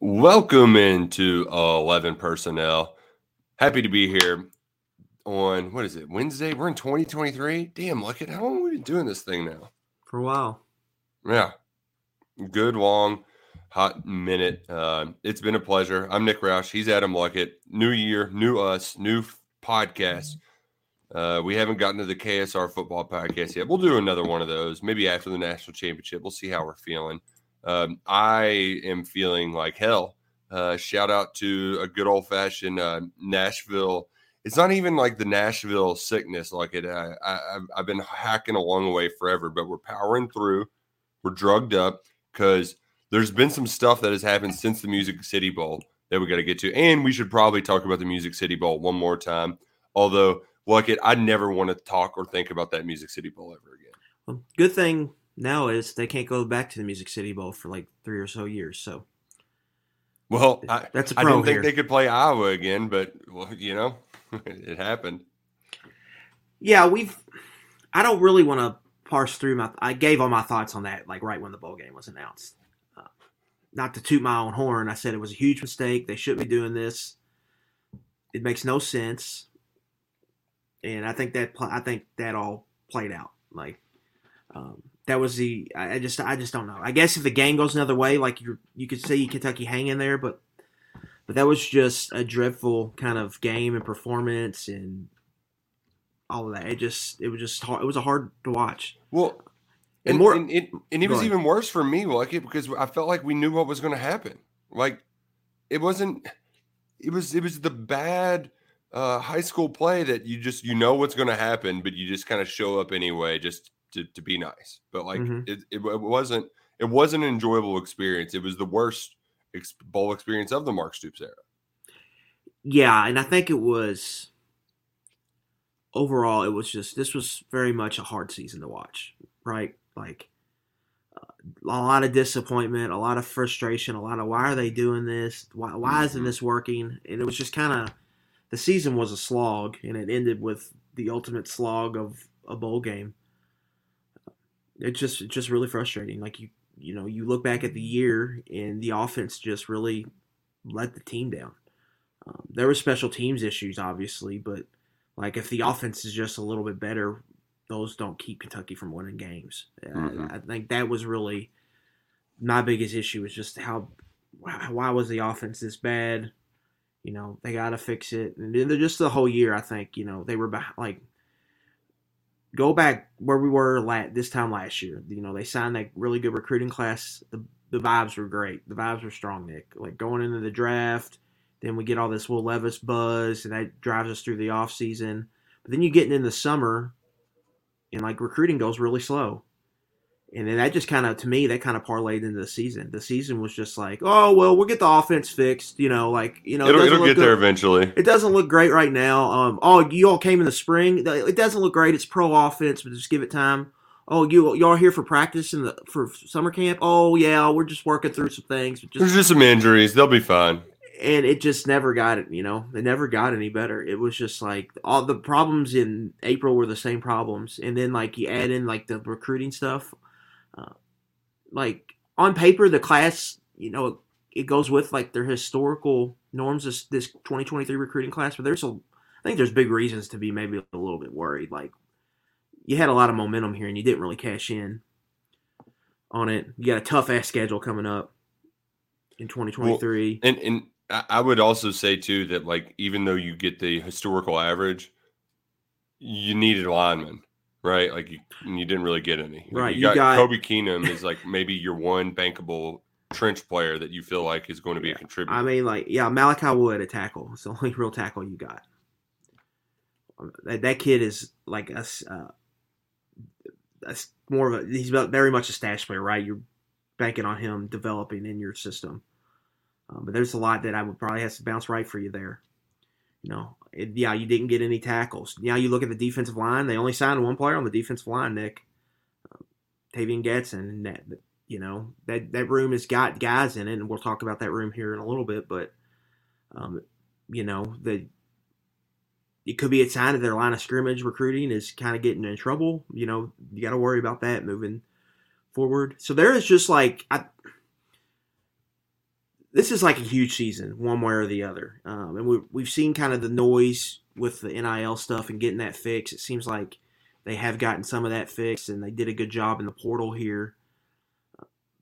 Welcome into 11 Personnel. Happy to be here on, what is it, Wednesday? We're in 2023? Damn, look at how long we've been doing this thing now. For a while. Yeah. Good, long, hot minute. It's been a pleasure. I'm Nick Roush. He's Adam Luckett. New year, new us, new podcast. We haven't gotten to the KSR football podcast yet. We'll do another one of those, maybe after the national championship. We'll see how we're feeling. I am feeling like hell. Shout out to a good old-fashioned Nashville. It's not even like the Nashville sickness. Like it, I've been hacking along the way forever, but we're powering through. We're drugged up because there's been some stuff that has happened since the Music City Bowl that we got to get to, and we should probably talk about the Music City Bowl one more time. Although, look, I never want to talk or think about that Music City Bowl ever again. Well, good thing now is they can't go back to the Music City Bowl for like 3 or so years. So, well, that's a pro. I didn't think they could play Iowa again, but well, you know, it happened. Yeah, I don't really want to parse through my. I gave all my thoughts on that, like right when the bowl game was announced. Not to toot my own horn, I said it was a huge mistake. They shouldn't be doing this. It makes no sense, and I think that all played out. Like. That was the I just don't know. I guess if the game goes another way, like you could see Kentucky hang in there, but that was just a dreadful kind of game and performance and all of that. It was hard to watch. Well, it was even worse for me, Lucky, because I felt like we knew what was going to happen. Like it was the bad high school play that you just what's going to happen, but you just kind of show up anyway. Just to be nice, but like it wasn't an enjoyable experience. It was the worst bowl experience of the Mark Stoops era. Yeah, and I think this was very much a hard season to watch, right? Like a lot of disappointment, a lot of frustration, a lot of why are they doing this? Why isn't this working? And it was just kind of the season was a slog, and it ended with the ultimate slog of a bowl game. It's just really frustrating. Like you look back at the year and the offense just really let the team down. There were special teams issues, obviously, but like if the offense is just a little bit better, those don't keep Kentucky from winning games. I think that was really my biggest issue was just why was the offense this bad? You know, they got to fix it, and just the whole year. I think they were behind, like. Go back where we were this time last year. They signed that really good recruiting class. The vibes were great. The vibes were strong, Nick. Like going into the draft, then we get all this Will Levis buzz, and that drives us through the offseason. But then you get in the summer, and like recruiting goes really slow. And then that just kind of, to me, that kind of parlayed into the season. The season was just like, oh, well, we'll get the offense fixed. It'll get there eventually. It doesn't look great right now. You all came in the spring. It doesn't look great. It's pro offense, but just give it time. Oh, y'all here for practice for summer camp? Oh, yeah, we're just working through some things. There's just some injuries. They'll be fine. And it just never got it. It never got any better. It was just like all the problems in April were the same problems. And then like you add in like the recruiting stuff. Like on paper, the class, it goes with like their historical norms. This 2023 recruiting class, but I think there's big reasons to be maybe a little bit worried. Like you had a lot of momentum here, and you didn't really cash in on it. You got a tough ass schedule coming up in 2023, well, and I would also say too that like even though you get the historical average, you needed linemen. Right, like you didn't really get any. Like right, you got Kobe Keenum is like maybe your one bankable trench player that you feel like is going to be a contributor. I mean, like Malachi Wood, a tackle. It's the only real tackle you got. That kid is like that's more of a, he's very much a stash player, right? You're banking on him developing in your system. But there's a lot that I would probably have to bounce right for you there. You know, you didn't get any tackles. Now you look at the defensive line. They only signed one player on the defensive line, Nick. Tavian Getson. And that room has got guys in it, and we'll talk about that room here in a little bit. But, it could be a sign that their line of scrimmage recruiting is kind of getting in trouble. You know, you got to worry about that moving forward. So there is just this is like a huge season, one way or the other. And we've seen kind of the noise with the NIL stuff and getting that fixed. It seems like they have gotten some of that fixed, and they did a good job in the portal here.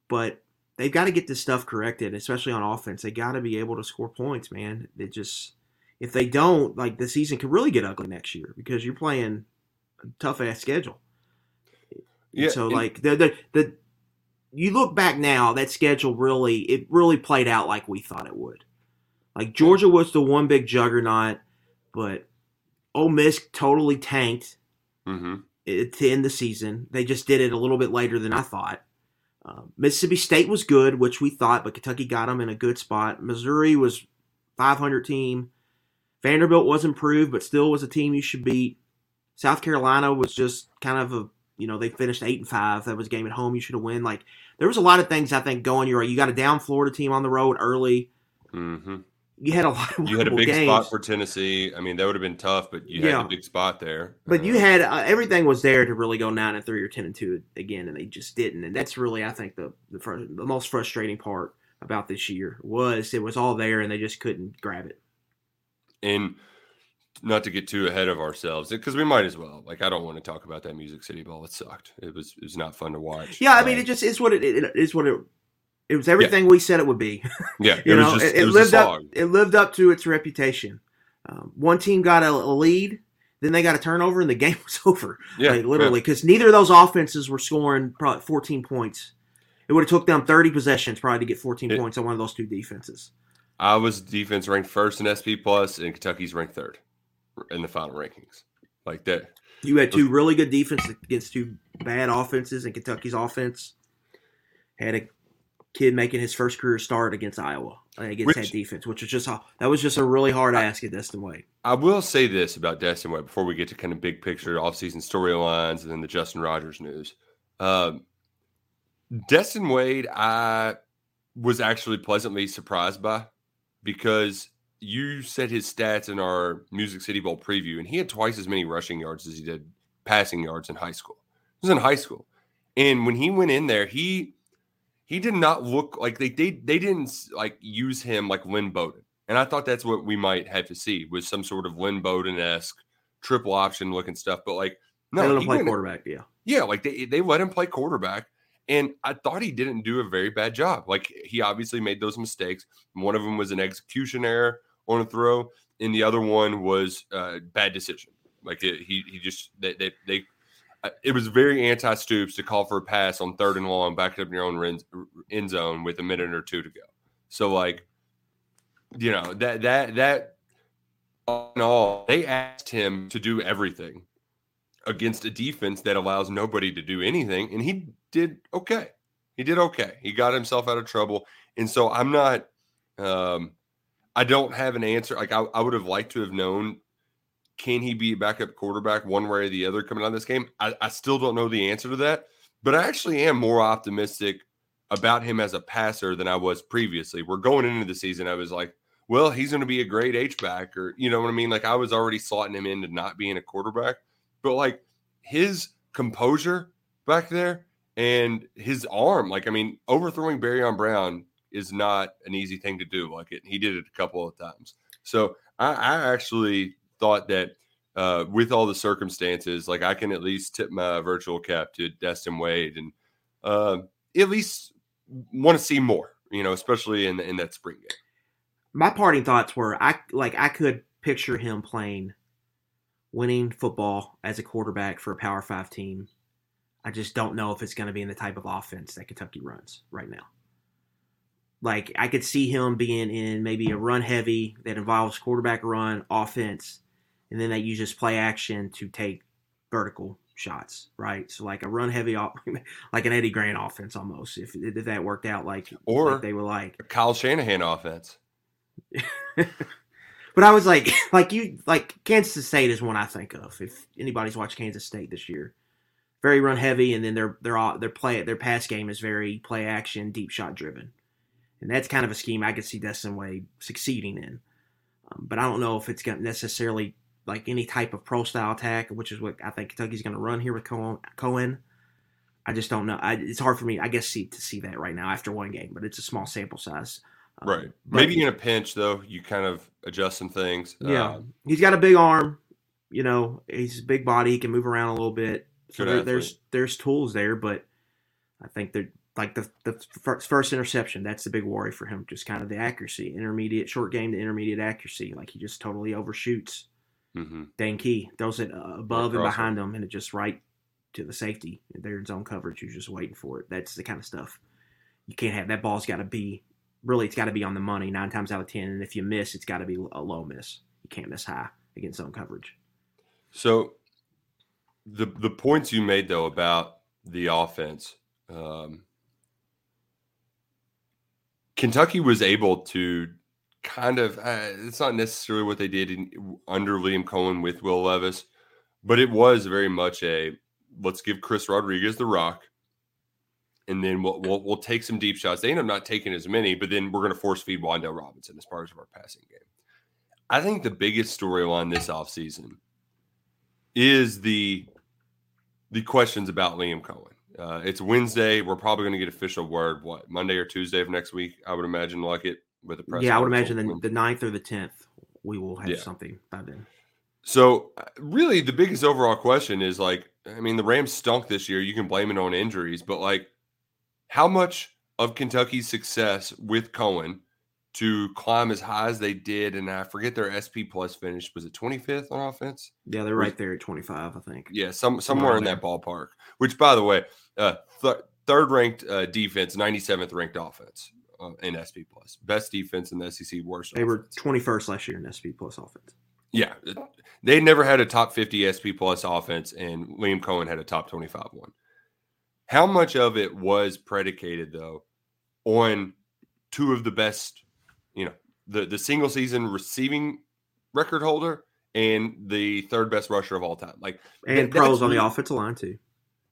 But they've got to get this stuff corrected, especially on offense. They got to be able to score points, man. It just, if they don't, the season could really get ugly next year because you're playing a tough-ass schedule. Yeah. So, you look back now, that schedule really played out like we thought it would. Georgia was the one big juggernaut, but Ole Miss totally tanked to end the season. They just did it a little bit later than I thought. Mississippi State was good, which we thought, but Kentucky got them in a good spot. Missouri was .500 team. Vanderbilt was improved, but still was a team you should beat. South Carolina was just kind of they finished 8-5. That was a game at home you should have won. There was a lot of things, I think, going your way. You got a down Florida team on the road early. Mm-hmm. You had a lot of You had a big games. Spot for Tennessee. I mean, that would have been tough, but you had a big spot there. But you had everything was there to really go 9-3 or 10-2 again, and they just didn't. And that's really, I think, the most frustrating part about this year was it was all there, and they just couldn't grab it. And not to get too ahead of ourselves, because we might as well. I don't want to talk about that Music City Bowl. It sucked. It was not fun to watch. Yeah, I mean, it just is what it is. It was everything we said it would be. Yeah, it lived up to its reputation. One team got a lead, then they got a turnover, and the game was over. Yeah, literally, because neither of those offenses were scoring probably 14 points. It would have took them 30 possessions probably to get 14 points on one of those two defenses. Iowa's defense ranked first in SP+, and Kentucky's ranked third in the final rankings. That. You had two really good defenses against two bad offenses, and Kentucky's offense had a kid making his first career start against Iowa, that defense, which was just a really hard ask at Deestin Wade. I will say this about Deestin Wade before we get to kind of big picture, offseason storylines, and then the Justin Rogers news. Deestin Wade, I was actually pleasantly surprised by, because you said his stats in our Music City Bowl preview, and he had twice as many rushing yards as he did passing yards in high school. He was in high school. And when he went in there, he did not look like they didn't use him like Lynn Bowden. And I thought that's what we might have to see, was some sort of Lynn Bowden-esque triple option looking stuff. But no, they let him play quarterback. Yeah. Yeah. They let him play quarterback. And I thought he didn't do a very bad job. He obviously made those mistakes. One of them was an execution error on a throw, and the other one was a bad decision. It was very anti-Stoops to call for a pass on 3rd and long, back up in your own end zone with a minute or two to go. So, that all in all, they asked him to do everything against a defense that allows nobody to do anything, and he did okay. He did okay. He got himself out of trouble. And so I'm not I don't have an answer. I would have liked to have known, can he be a backup quarterback one way or the other coming out of this game? I still don't know the answer to that, but I actually am more optimistic about him as a passer than I was previously. We're going into the season, I was like, well, he's going to be a great H-back, or you know what I mean? I was already slotting him into not being a quarterback, but his composure back there, and his arm, overthrowing Barion Brown is not an easy thing to do. He did it a couple of times. So I actually thought that with all the circumstances, I can at least tip my virtual cap to Deestin Wade and at least want to see more, especially in that spring game. My parting thoughts were, I could picture him playing winning football as a quarterback for a Power 5 team. I just don't know if it's going to be in the type of offense that Kentucky runs right now. I could see him being in maybe a run heavy that involves quarterback run offense, and then they use just play action to take vertical shots, right? So like a run heavy, like an Eddie Grant offense almost, if that worked out like they were like a Kyle Shanahan offense. But I was like Kansas State is one I think of. If anybody's watched Kansas State this year, very run heavy, and then their pass game is very play action, deep shot driven, and that's kind of a scheme I could see Deestin Wade succeeding in. But I don't know if it's going to necessarily like any type of pro style attack, which is what I think Kentucky's going to run here with Coen. I just don't know. It's hard for me, I guess, to see that right now after one game, but it's a small sample size. Right. Maybe in a pinch, though, you kind of adjust some things. Yeah. He's got a big arm. You know, he's a big body. He can move around a little bit. So there's tools there, but I think they're like the first interception. That's the big worry for him, just kind of the accuracy, short game to intermediate accuracy. Like he just totally overshoots. Mm-hmm. Dan Key throws it above and behind him, and it just right to the safety. They're in zone coverage. You're just waiting for it. That's the kind of stuff you can't have. That ball's got to be. Really, it's got to be on the money 9 times out of 10, and if you miss, it's got to be a low miss. You can't miss high against zone coverage. So, the points you made though about the offense, Kentucky was able to kind of. It's not necessarily what they did under Liam Coen with Will Levis, but it was very much a let's give Chris Rodriguez the rock. And then we'll take some deep shots. They end up not taking as many, but then we're going to force feed Wandale Robinson as far as our passing game. I think the biggest storyline this offseason is the questions about Liam Coen. It's Wednesday. We're probably going to get official word, what, Monday or Tuesday of next week, I would imagine, like it with a press. Yeah, I would imagine the 9th or the 10th we will have something by then. So, really, the biggest overall question is, like, I mean, the Rams stunk this year. You can blame it on injuries, but, like, how much of Kentucky's success with Coen to climb as high as they did, and I forget their SP plus finish, was it 25th on offense? Yeah, they're right there at 25, I think. Yeah, somewhere in that ballpark, which, by the way, third-ranked defense, 97th-ranked offense in SP plus. Best defense in the SEC, worst offense. They were 21st last year in SP plus offense. Yeah, they never had a top 50 SP plus offense, and Liam Coen had a top 25 one. How much of it was predicated, though, on two of the best, you know, the single season receiving record holder and the third best rusher of all time, like, and pros on the offensive line too.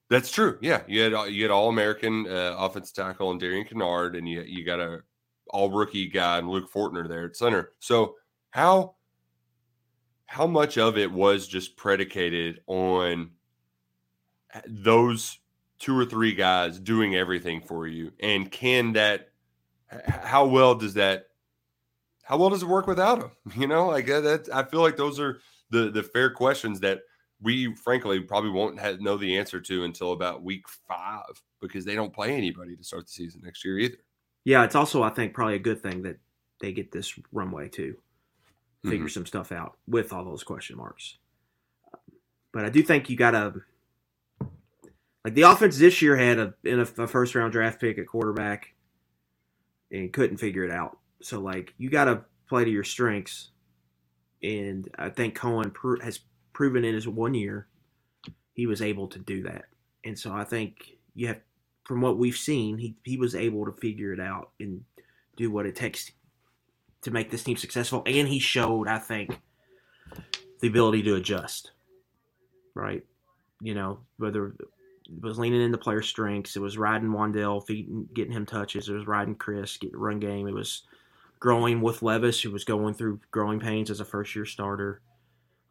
That's true. Yeah, you had All American offensive tackle and Darian Kennard, and you got a all rookie guy and Luke Fortner there at center. So how much of it was just predicated on those two or three guys doing everything for you? And how well does it work without them? You know, like that, I feel like those are the fair questions that we frankly probably won't know the answer to until about week 5, because they don't play anybody to start the season next year either. Yeah. It's also, I think, probably a good thing that they get this runway to figure some stuff out with all those question marks. But I do think you got to, like, the offense this year had a first-round draft pick at quarterback and couldn't figure it out. So, like, you got to play to your strengths. And I think Coen has proven in his one year he was able to do that. And so I think you have, from what we've seen, he was able to figure it out and do what it takes to make this team successful. And he showed, I think, the ability to adjust, right? You know, whether – it was leaning into player strengths. It was riding Wandale, getting him touches. It was riding Chris, getting run game. It was growing with Levis, who was going through growing pains as a first-year starter.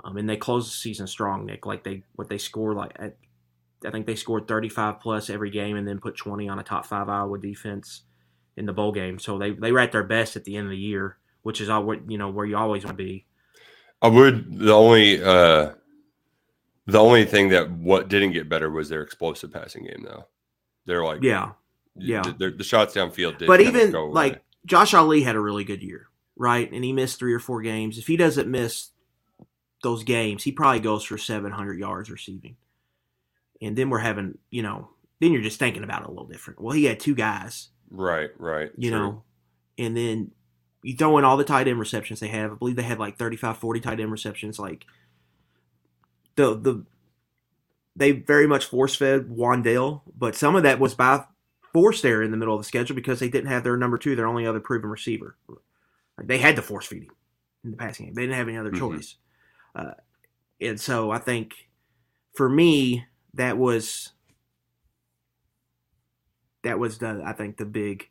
And they closed the season strong, Nick. Like they scored, like I think they scored 35-plus every game and then put 20 on a top-5 Iowa defense in the bowl game. So they were at their best at the end of the year, which is all, you know, where you always want to be. I would – the only – the only thing that what didn't get better was their explosive passing game, though. They're like, yeah, the shots downfield did. But even go like away. Josh Ali had a really good year, right? And he missed 3 or 4 games. If he doesn't miss those games, he probably goes for 700 yards receiving. And then we're having, you know, then you're just thinking about it a little different. Well, he had 2 guys, right, you true. Know, and then you throw in all the tight end receptions they have. I believe they had like 35, 40 tight end receptions, like. The they very much force-fed Wandale, but some of that was by force there in the middle of the schedule because they didn't have their number two, their only other proven receiver. They had to force-feed him in the passing game. They didn't have any other choice. And so I think, for me, that was the I think the big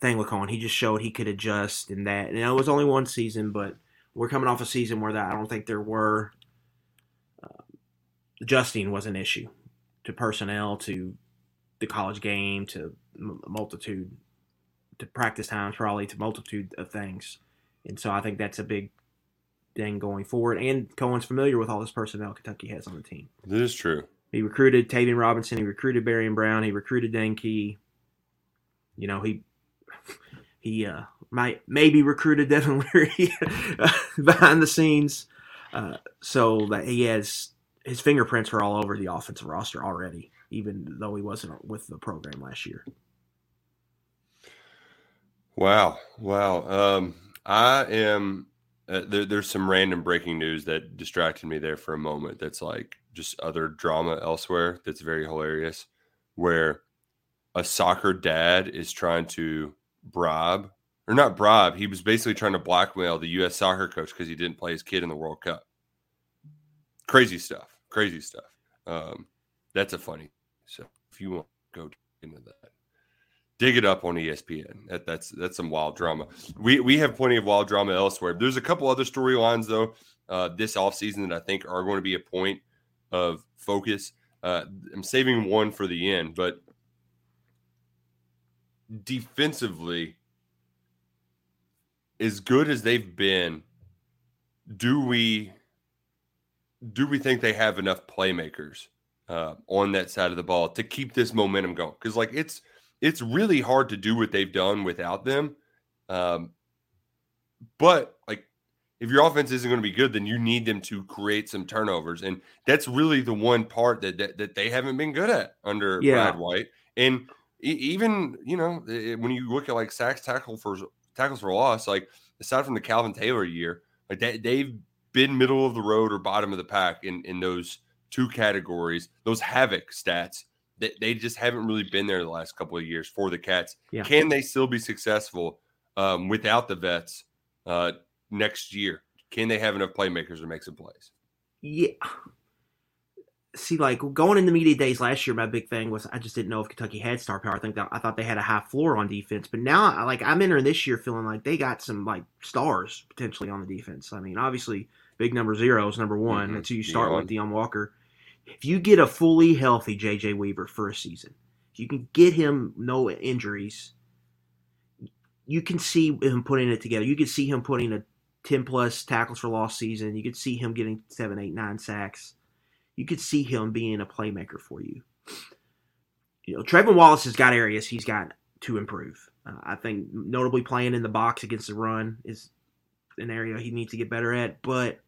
thing with Coen. He just showed he could adjust in that. And it was only one season, but we're coming off a season where I don't think there were adjusting was an issue to personnel, to the college game, to multitude, to practice times probably, to multitude of things. And so I think that's a big thing going forward. And Cohen's familiar with all this personnel Kentucky has on the team. That is true. He recruited Tavian Robinson. He recruited Barion Brown. He recruited Dan Key. You know, he maybe recruited Devin Leary behind the scenes. So that he has his fingerprints are all over the offensive roster already, even though he wasn't with the program last year. Wow. I am there's some random breaking news that distracted me there for a moment. That's like just other drama elsewhere that's very hilarious, where a soccer dad is trying to bribe, or not bribe. He was basically trying to blackmail the U.S. soccer coach because he didn't play his kid in the World Cup. Crazy stuff. That's a funny. So if you want to go into that, dig it up on ESPN. That's some wild drama. We have plenty of wild drama elsewhere. There's a couple other storylines, though, this offseason that I think are going to be a point of focus. I'm saving one for the end, but defensively, as good as they've been, do we think they have enough playmakers on that side of the ball to keep this momentum going? Because it's really hard to do what they've done without them. But like, if your offense isn't going to be good, then you need them to create some turnovers, and that's really the one part that they haven't been good at under Brad White. And even when you look at like sacks, tackles for loss, like aside from the Calvin Taylor year, like they've been middle of the road or bottom of the pack in those two categories, those havoc stats. They just haven't really been there the last couple of years for the Cats. Yeah. Can they still be successful without the vets next year? Can they have enough playmakers to make some plays? Yeah. See, like going into media days last year, my big thing was I just didn't know if Kentucky had star power. I thought they had a high floor on defense, but now I'm entering this year feeling like they got some like stars potentially on the defense. I mean, obviously, big number zero is number one. Mm-hmm. That's who you start with, Deone Walker. If you get a fully healthy J.J. Weaver for a season, if you can get him no injuries, you can see him putting it together. You can see him putting a 10-plus tackles for loss season. You can see him getting 7, 8, 9 sacks. You could see him being a playmaker for you. You know, Trevin Wallace has got areas he's got to improve. I think notably playing in the box against the run is an area he needs to get better at, but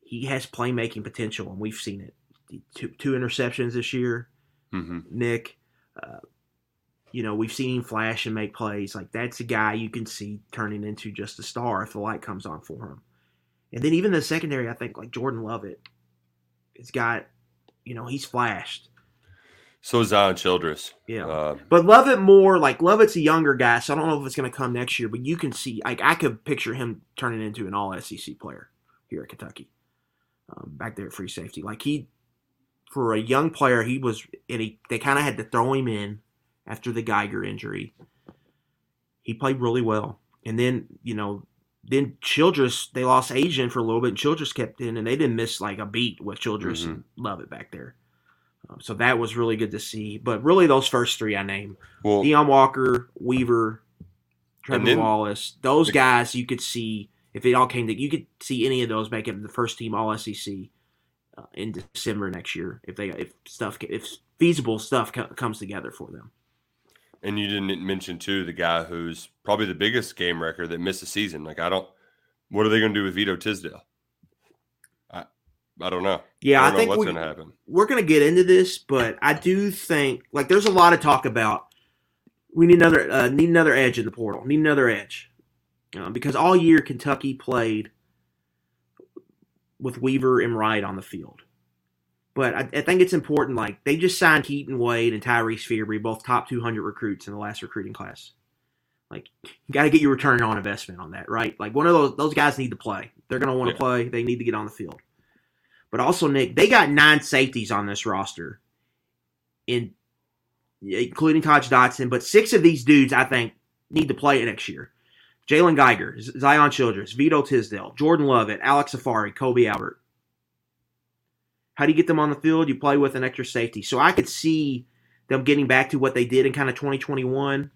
he has playmaking potential, and we've seen it. Two interceptions this year, Nick. We've seen him flash and make plays. Like, that's a guy you can see turning into just a star if the light comes on for him. And then even the secondary, I think, like Jordan Lovett, it's got, he's flashed. So is Zion Childress. Yeah. But Lovett more, like Lovett's a younger guy, so I don't know if it's going to come next year, but you can see, like I could picture him turning into an all-SEC player here at Kentucky, back there at free safety. Like for a young player, they kind of had to throw him in after the Geiger injury. He played really well. And then, then Childress, they lost Asian for a little bit, and Childress kept in, and they didn't miss like a beat with Childress and Lovett back there. So that was really good to see. But really those first three I named, Deone Walker, Weaver, Trevin Wallace, those guys you could see, if it all came to, you could see any of those make it the first team All-SEC in December next year if feasible stuff comes together for them. And you didn't mention, too, the guy who's probably the biggest game wrecker that missed a season. Like, what are they going to do with Vito Tisdale? I don't know. Yeah, I think what's going to happen. We're going to get into this, but I do think, like, there's a lot of talk about we need another edge in the portal. Need another edge. Because all year Kentucky played with Weaver and Wright on the field. But I think it's important. Like, they just signed Keaton Wade and Tyrese Fearbury, both top 200 recruits in the last recruiting class. Like, you got to get your return on investment on that, right? Like, one of those guys need to play. They're going to want to play. They need to get on the field. But also, Nick, they got 9 safeties on this roster, including Taj Dotson. But 6 of these dudes, I think, need to play next year. Jalen Geiger, Zion Childress, Vito Tisdale, Jordan Lovett, Alex Safari, Kobe Albert. How do you get them on the field? You play with an extra safety. So I could see them getting back to what they did in kind of 2021,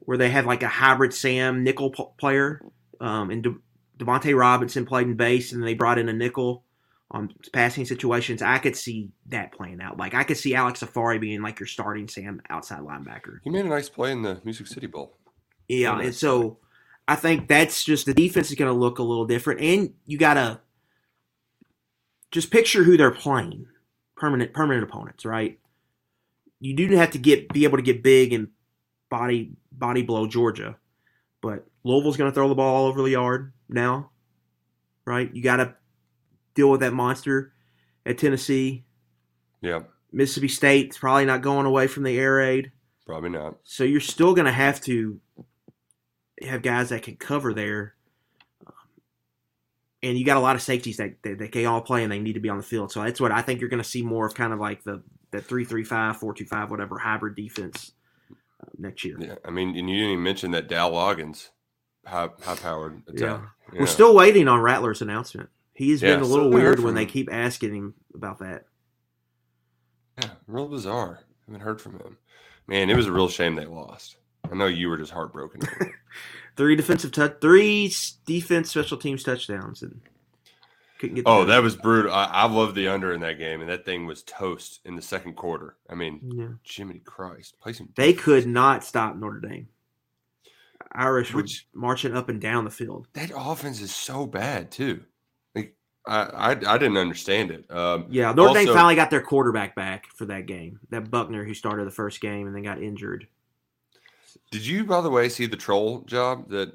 where they had like a hybrid Sam nickel player, and Devontae Robinson played in base, and they brought in a nickel on passing situations. I could see that playing out. Like, I could see Alex Safari being like your starting Sam outside linebacker. He made a nice play in the Music City Bowl. Yeah, and so I think that's just the defense is going to look a little different, and you got to just picture who they're playing, permanent opponents, right? You do have to be able to get big and body blow Georgia, but Louisville's going to throw the ball all over the yard now, right? You got to deal with that monster at Tennessee. Yeah. Mississippi State's probably not going away from the air raid. Probably not. So you're still going to have guys that can cover there. And you got a lot of safeties that can all play and they need to be on the field. So that's what I think you're going to see more of, kind of like the 3-3-5, 4-2-5, whatever hybrid defense next year. Yeah, I mean, and you didn't even mention that Dal Loggins high-powered attack. Yeah. We're still waiting on Rattler's announcement. He's been a little weird when they keep asking him about that. Yeah, real bizarre. I haven't heard from him. Man, it was a real shame they lost. I know you were just heartbroken. 3 special teams touchdowns, and couldn't get. Oh, that was brutal. I loved the under in that game, and that thing was toast in the second quarter. I mean, Jiminy Christ, they could not stop Notre Dame. Irish was marching up and down the field. That offense is so bad too. Like, I didn't understand it. Notre Dame finally got their quarterback back for that game. That Buckner who started the first game and then got injured. Did you, by the way, see the troll job that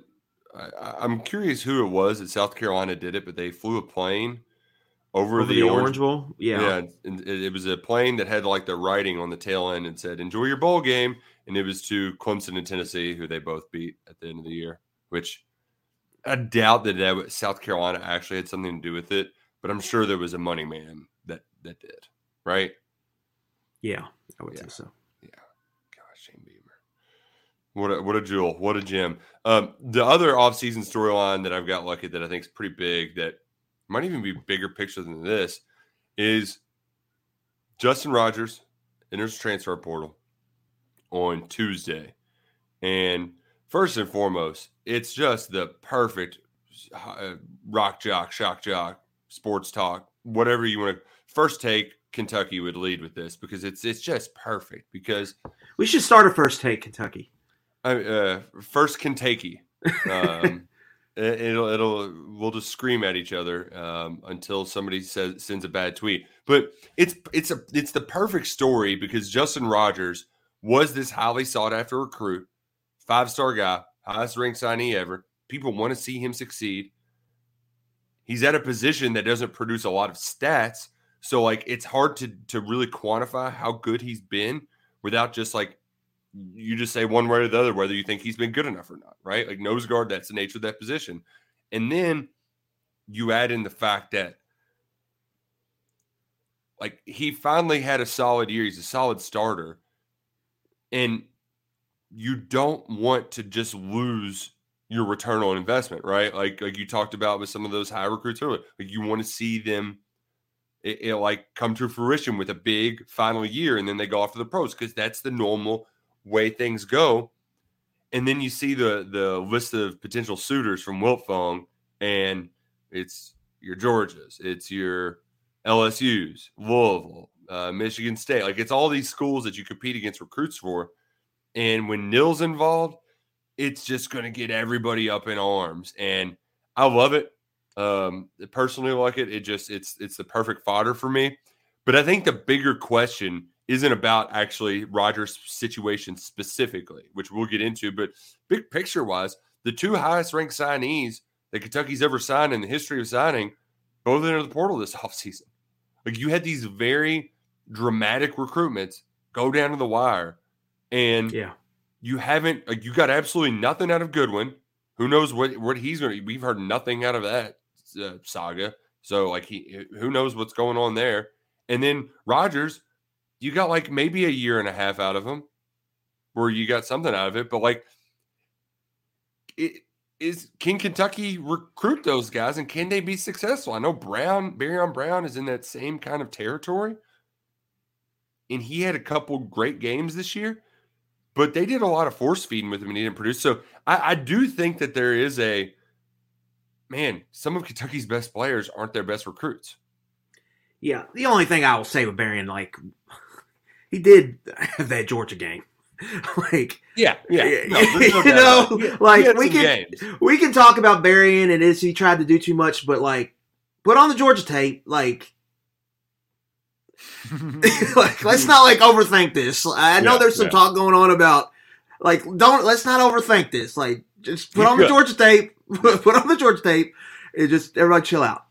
I'm curious who it was that South Carolina did it, but they flew a plane over the Orange Bowl? Yeah. And it was a plane that had like the writing on the tail end and said, enjoy your bowl game. And it was to Clemson and Tennessee, who they both beat at the end of the year, which I doubt that South Carolina actually had something to do with it, but I'm sure there was a money man that did, right? Yeah, I would say so. What a jewel. What a gem. The other offseason storyline that I've got lucky that I think is pretty big, that might even be bigger picture than this, is Justin Rogers enters the transfer portal on Tuesday. And first and foremost, it's just the perfect rock jock, shock jock, sports talk, whatever you want to. First Take Kentucky would lead with this because it's just perfect. Because we should start a First Take Kentucky. First Kentucky. We'll just scream at each other until somebody sends a bad tweet. But it's the perfect story because Justin Rogers was this highly sought after recruit, 5-star guy, highest ranked signee ever. People want to see him succeed. He's at a position that doesn't produce a lot of stats, so like it's hard to really quantify how good he's been without just like. You just say one way or the other whether you think he's been good enough or not, right? Like nose guard, that's the nature of that position. And then you add in the fact that like he finally had a solid year. He's a solid starter. And you don't want to just lose your return on investment, right? Like you talked about with some of those high recruits earlier. Like you want to see them it like come to fruition with a big final year and then they go off to the pros because that's the normal way things go. And then you see the list of potential suitors from Wiltfong, and it's your Georgias, it's your LSUs, Louisville, Michigan State. Like it's all these schools that you compete against recruits for. And when Nil's involved, it's just going to get everybody up in arms. And I love it. Personally, like it just, it's the perfect fodder for me. But I think the bigger question isn't about actually Rodgers' situation specifically, which we'll get into. But big picture-wise, the 2 highest-ranked signees that Kentucky's ever signed in the history of signing both entered the portal this offseason. Like, you had these very dramatic recruitments go down to the wire, and you haven't, like, you got absolutely nothing out of Goodwin. Who knows what he's going to, we've heard nothing out of that saga. So, like, who knows what's going on there. And then Rodgers, you got like maybe a year and a half out of him where you got something out of it. But, like, can Kentucky recruit those guys, and can they be successful? I know Barion Brown is in that same kind of territory, and he had a couple great games this year, but they did a lot of force feeding with him and he didn't produce. So I do think that there is a, man, some of Kentucky's best players aren't their best recruits. Yeah. The only thing I will say with Barion, like, he did have that Georgia game. Like, like, we can talk about Barion and is he tried to do too much, but, like, put on the Georgia tape, like, like, let's not, like, overthink this. I know there's some talk going on about, like, let's not overthink this. Like, just put on the Georgia tape, and just everybody chill out.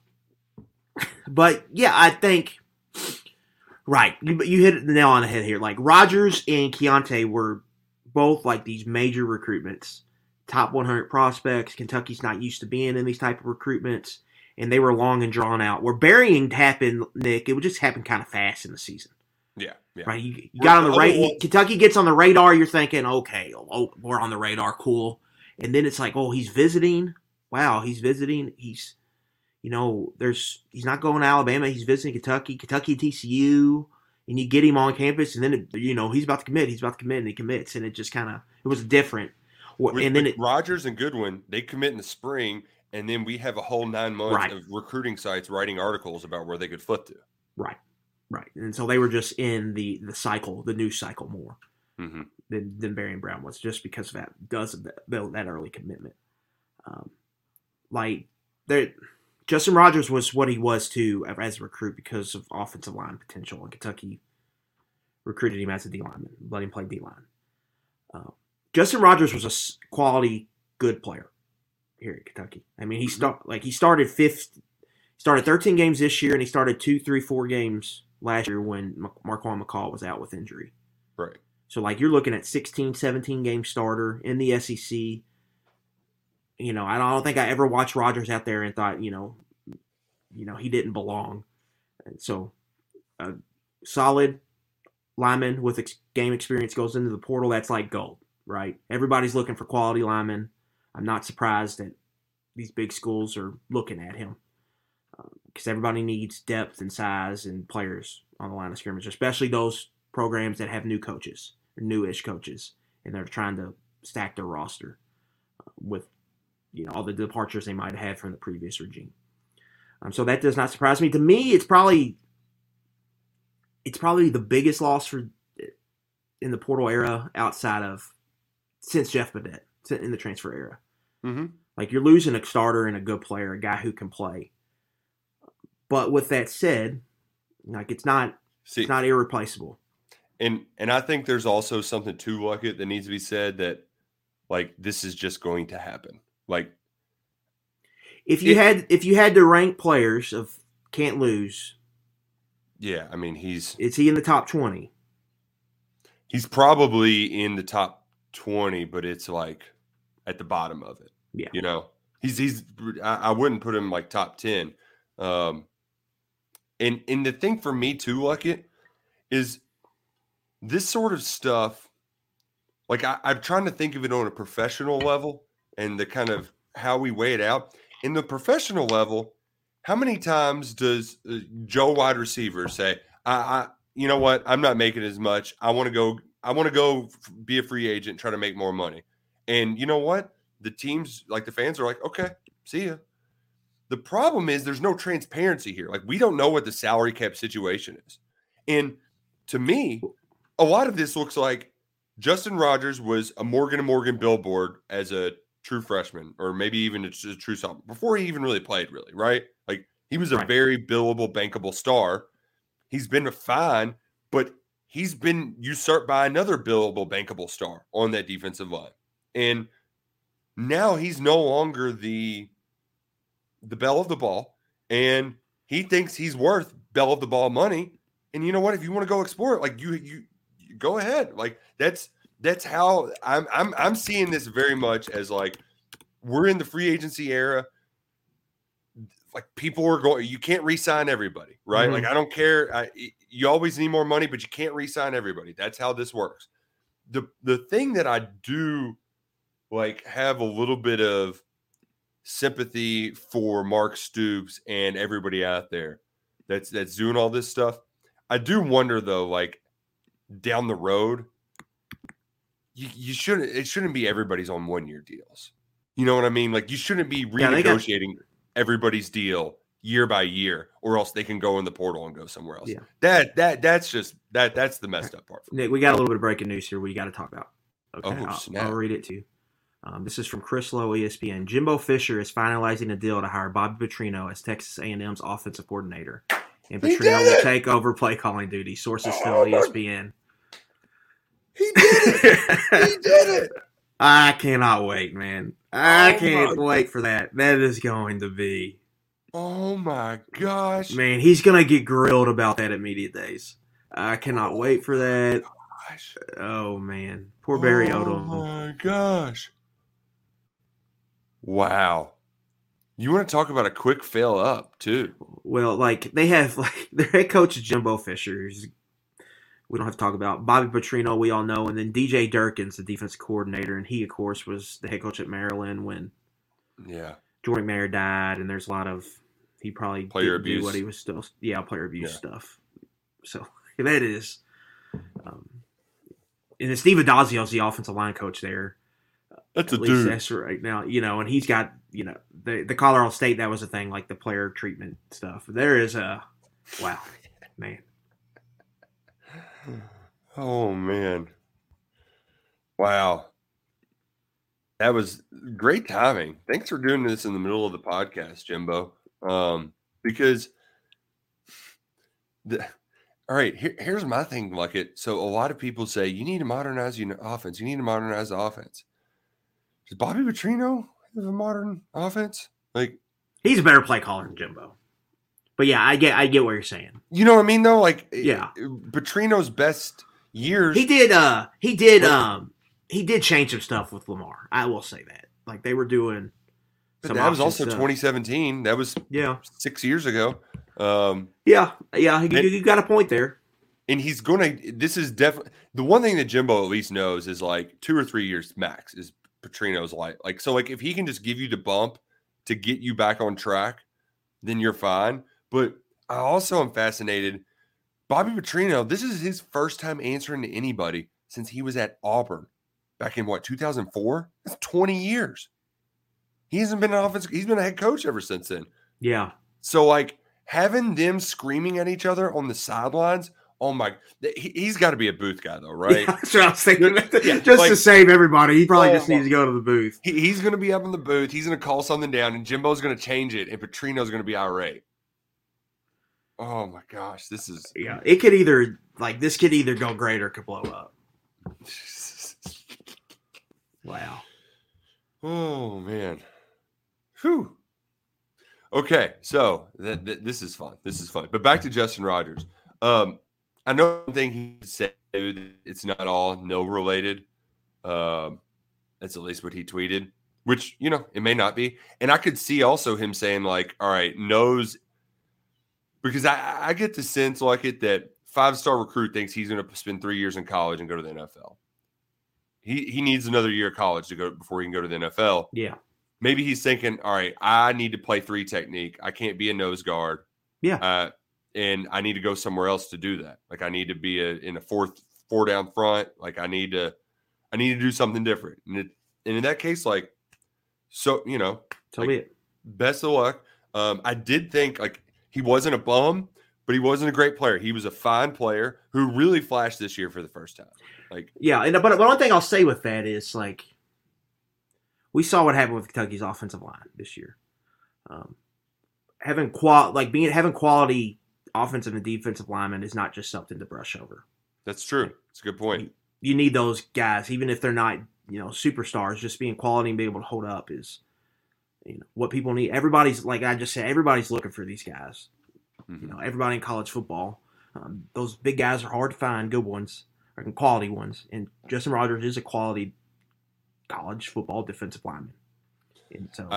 But yeah, I think. Right, you hit the nail on the head here. Like, Rodgers and Keontae were both, like, these major recruitments, top 100 prospects. Kentucky's not used to being in these type of recruitments, and they were long and drawn out. Where Barion happened, Nick, it would just happen kind of fast in the season. Yeah. Right, you got on the radar. Kentucky gets on the radar. You're thinking, okay, we're on the radar, cool. And then it's like, oh, he's visiting. Wow, he's visiting. He's, you know, he's not going to Alabama. He's visiting Kentucky, TCU, and you get him on campus, and then, he's about to commit. And he commits, and it just kind of – it was different. With Rodgers and Goodwin, they commit in the spring, and then we have a whole 9 months of recruiting sites writing articles about where they could flip to. Right. And so they were just in the cycle, the news cycle more than Barion Brown was, just because of that early commitment. Justin Rogers was what he was too as a recruit because of offensive line potential, and Kentucky recruited him as a D lineman, let him play D line. Justin Rogers was a quality, good player here at Kentucky. I mean, he started 13 games this year, and he started 2, 3, 4 games last year when Marquand McCall was out with injury. Right. So, like, you're looking at 16, 17 game starter in the SEC. You know, I don't think I ever watched Rodgers out there and thought, he didn't belong. And so, a solid lineman with game experience goes into the portal. That's like gold, right? Everybody's looking for quality linemen. I'm not surprised that these big schools are looking at him because everybody needs depth and size and players on the line of scrimmage, especially those programs that have new coaches, or newish coaches, and they're trying to stack their roster with all the departures they might have had from the previous regime. So that does not surprise me. To me, it's probably the biggest loss in the portal era outside of since Jeff Badette in the transfer era. Mm-hmm. Like, you're losing a starter and a good player, a guy who can play. But with that said, like, it's not irreplaceable. And I think there's also something to Luckett that needs to be said that, like, this is just going to happen. Like, if you had to rank players of can't lose, yeah, I mean, is he in the top 20? He's probably in the top 20, but it's like at the bottom of it. Yeah, I wouldn't put him like top 10. And the thing for me too, Luckett, is this sort of stuff. Like, I'm trying to think of it on a professional level. And the kind of how we weigh it out. In the professional level, how many times does Joe wide receiver say, I you know what, I'm not making as much. I want to go be a free agent, try to make more money. And you know what? The teams, like the fans, are like, okay, see ya. The problem is there's no transparency here. Like, we don't know what the salary cap situation is. And to me, a lot of this looks like Justin Rogers was a Morgan & Morgan billboard as a true freshman, or maybe even a true sophomore, before he even really played, really, right? Like, he was a very billable, bankable star. He's been fine, but he's been usurped by another billable, bankable star on that defensive line. And now he's no longer the belle of the ball, and He thinks he's worth bell of the ball money. And you know what? If you want to go explore it, like you go ahead. Like that's how I'm seeing this very much as like we're in the free agency era. Like people are going, you can't re-sign everybody, right? Mm-hmm. Like I don't care. You always need more money, but you can't re-sign everybody. That's how this works. The thing that I do like have a little bit of sympathy for Mark Stoops and everybody out there that's doing all this stuff. I do wonder though, like down the road, it shouldn't be everybody's on 1-year deals. You know what I mean? Like you shouldn't be renegotiating everybody's deal year by year, or else they can go in the portal and go somewhere else. Yeah. That's the messed up part. Nick, we got a little bit of breaking news here. We got to talk about. Okay, I'll read it to you. This is from Chris Lowe, ESPN. Jimbo Fisher is finalizing a deal to hire Bobby Petrino as Texas A&M's offensive coordinator, and Petrino will take over play calling duty. Sources tell ESPN. He did it! He did it! I cannot wait, man. I can't wait for that. That is going to be. Oh my gosh, man! He's gonna get grilled about that at media days. I cannot wait for that. Gosh. Oh man, poor Barry Odom. Oh my gosh! Wow, you want to talk about a quick fail up too? Well, like they have like their head coach Jimbo Fisher. We don't have to talk about Bobby Petrino. We all know, and then DJ Durkin's the defense coordinator, and he of course was the head coach at Maryland when Jordan Mayer died, and there's a lot of he probably player abuse. Do what he was still player abuse stuff. So that is, and then Steve Adazio's the offensive line coach there. That's at a least dude. That's right now, you know, and he's got the Colorado State that was a thing like the player treatment stuff. There is a wow, man. Oh man. Wow. That was great timing. Thanks for doing this in the middle of the podcast, Jimbo. Because here's my thing, Luckett. So a lot of people say you need to modernize your offense. Does Bobby Petrino have a modern offense? Like he's a better play caller than Jimbo. But yeah, I get what you're saying. You know what I mean though? Like Petrino's best years. He did change some stuff with Lamar. I will say that. Like they were doing some that was also stuff. 2017. That was 6 years ago. You got a point there. And he's going to this is definitely the one thing that Jimbo at least knows is like 2 or 3 years max is Petrino's life. Like so like if he can just give you the bump to get you back on track, then you're fine. But I also am fascinated. Bobby Petrino, this is his first time answering to anybody since he was at Auburn back in, 2004? That's 20 years. He hasn't been an offensive. He's been a head coach ever since then. Yeah. So, like, having them screaming at each other on the sidelines, oh, my. He's got to be a booth guy, though, right? Yeah, that's what I was thinking. Just like, to save everybody, he probably just needs to go to the booth. He's going to be up in the booth. He's going to call something down, and Jimbo's going to change it, and Petrino's going to be irate. Oh my gosh, this is it could either go great or could blow up. Wow. Oh man. Whew. Okay, so this is fun. This is fun. But back to Justin Rogers. I know one thing he said. It's not all no related. That's at least what he tweeted. Which it may not be. And I could see also him saying like, all right, no's. Because I get the sense like it that five-star recruit thinks he's going to spend 3 years in college and go to the NFL. He needs another year of college to go before he can go to the NFL. Yeah. Maybe he's thinking, all right, I need to play three technique. I can't be a nose guard. Yeah. And I need to go somewhere else to do that. Like I need to be in a four down front. Like I need to do something different. And in that case, like, so, tell me it. Best of luck. I did think like, he wasn't a bum, but he wasn't a great player. He was a fine player who really flashed this year for the first time. Like, yeah, but one thing I'll say with that is like, we saw what happened with Kentucky's offensive line this year. Having quality offensive and defensive linemen is not just something to brush over. That's true. It's a good point. You need those guys, even if they're not superstars. Just being quality and being able to hold up is. What people need. Everybody's looking for these guys. You know, everybody in college football. Those big guys are hard to find, good ones, or quality ones. And Justin Rogers is a quality college football defensive lineman. And so,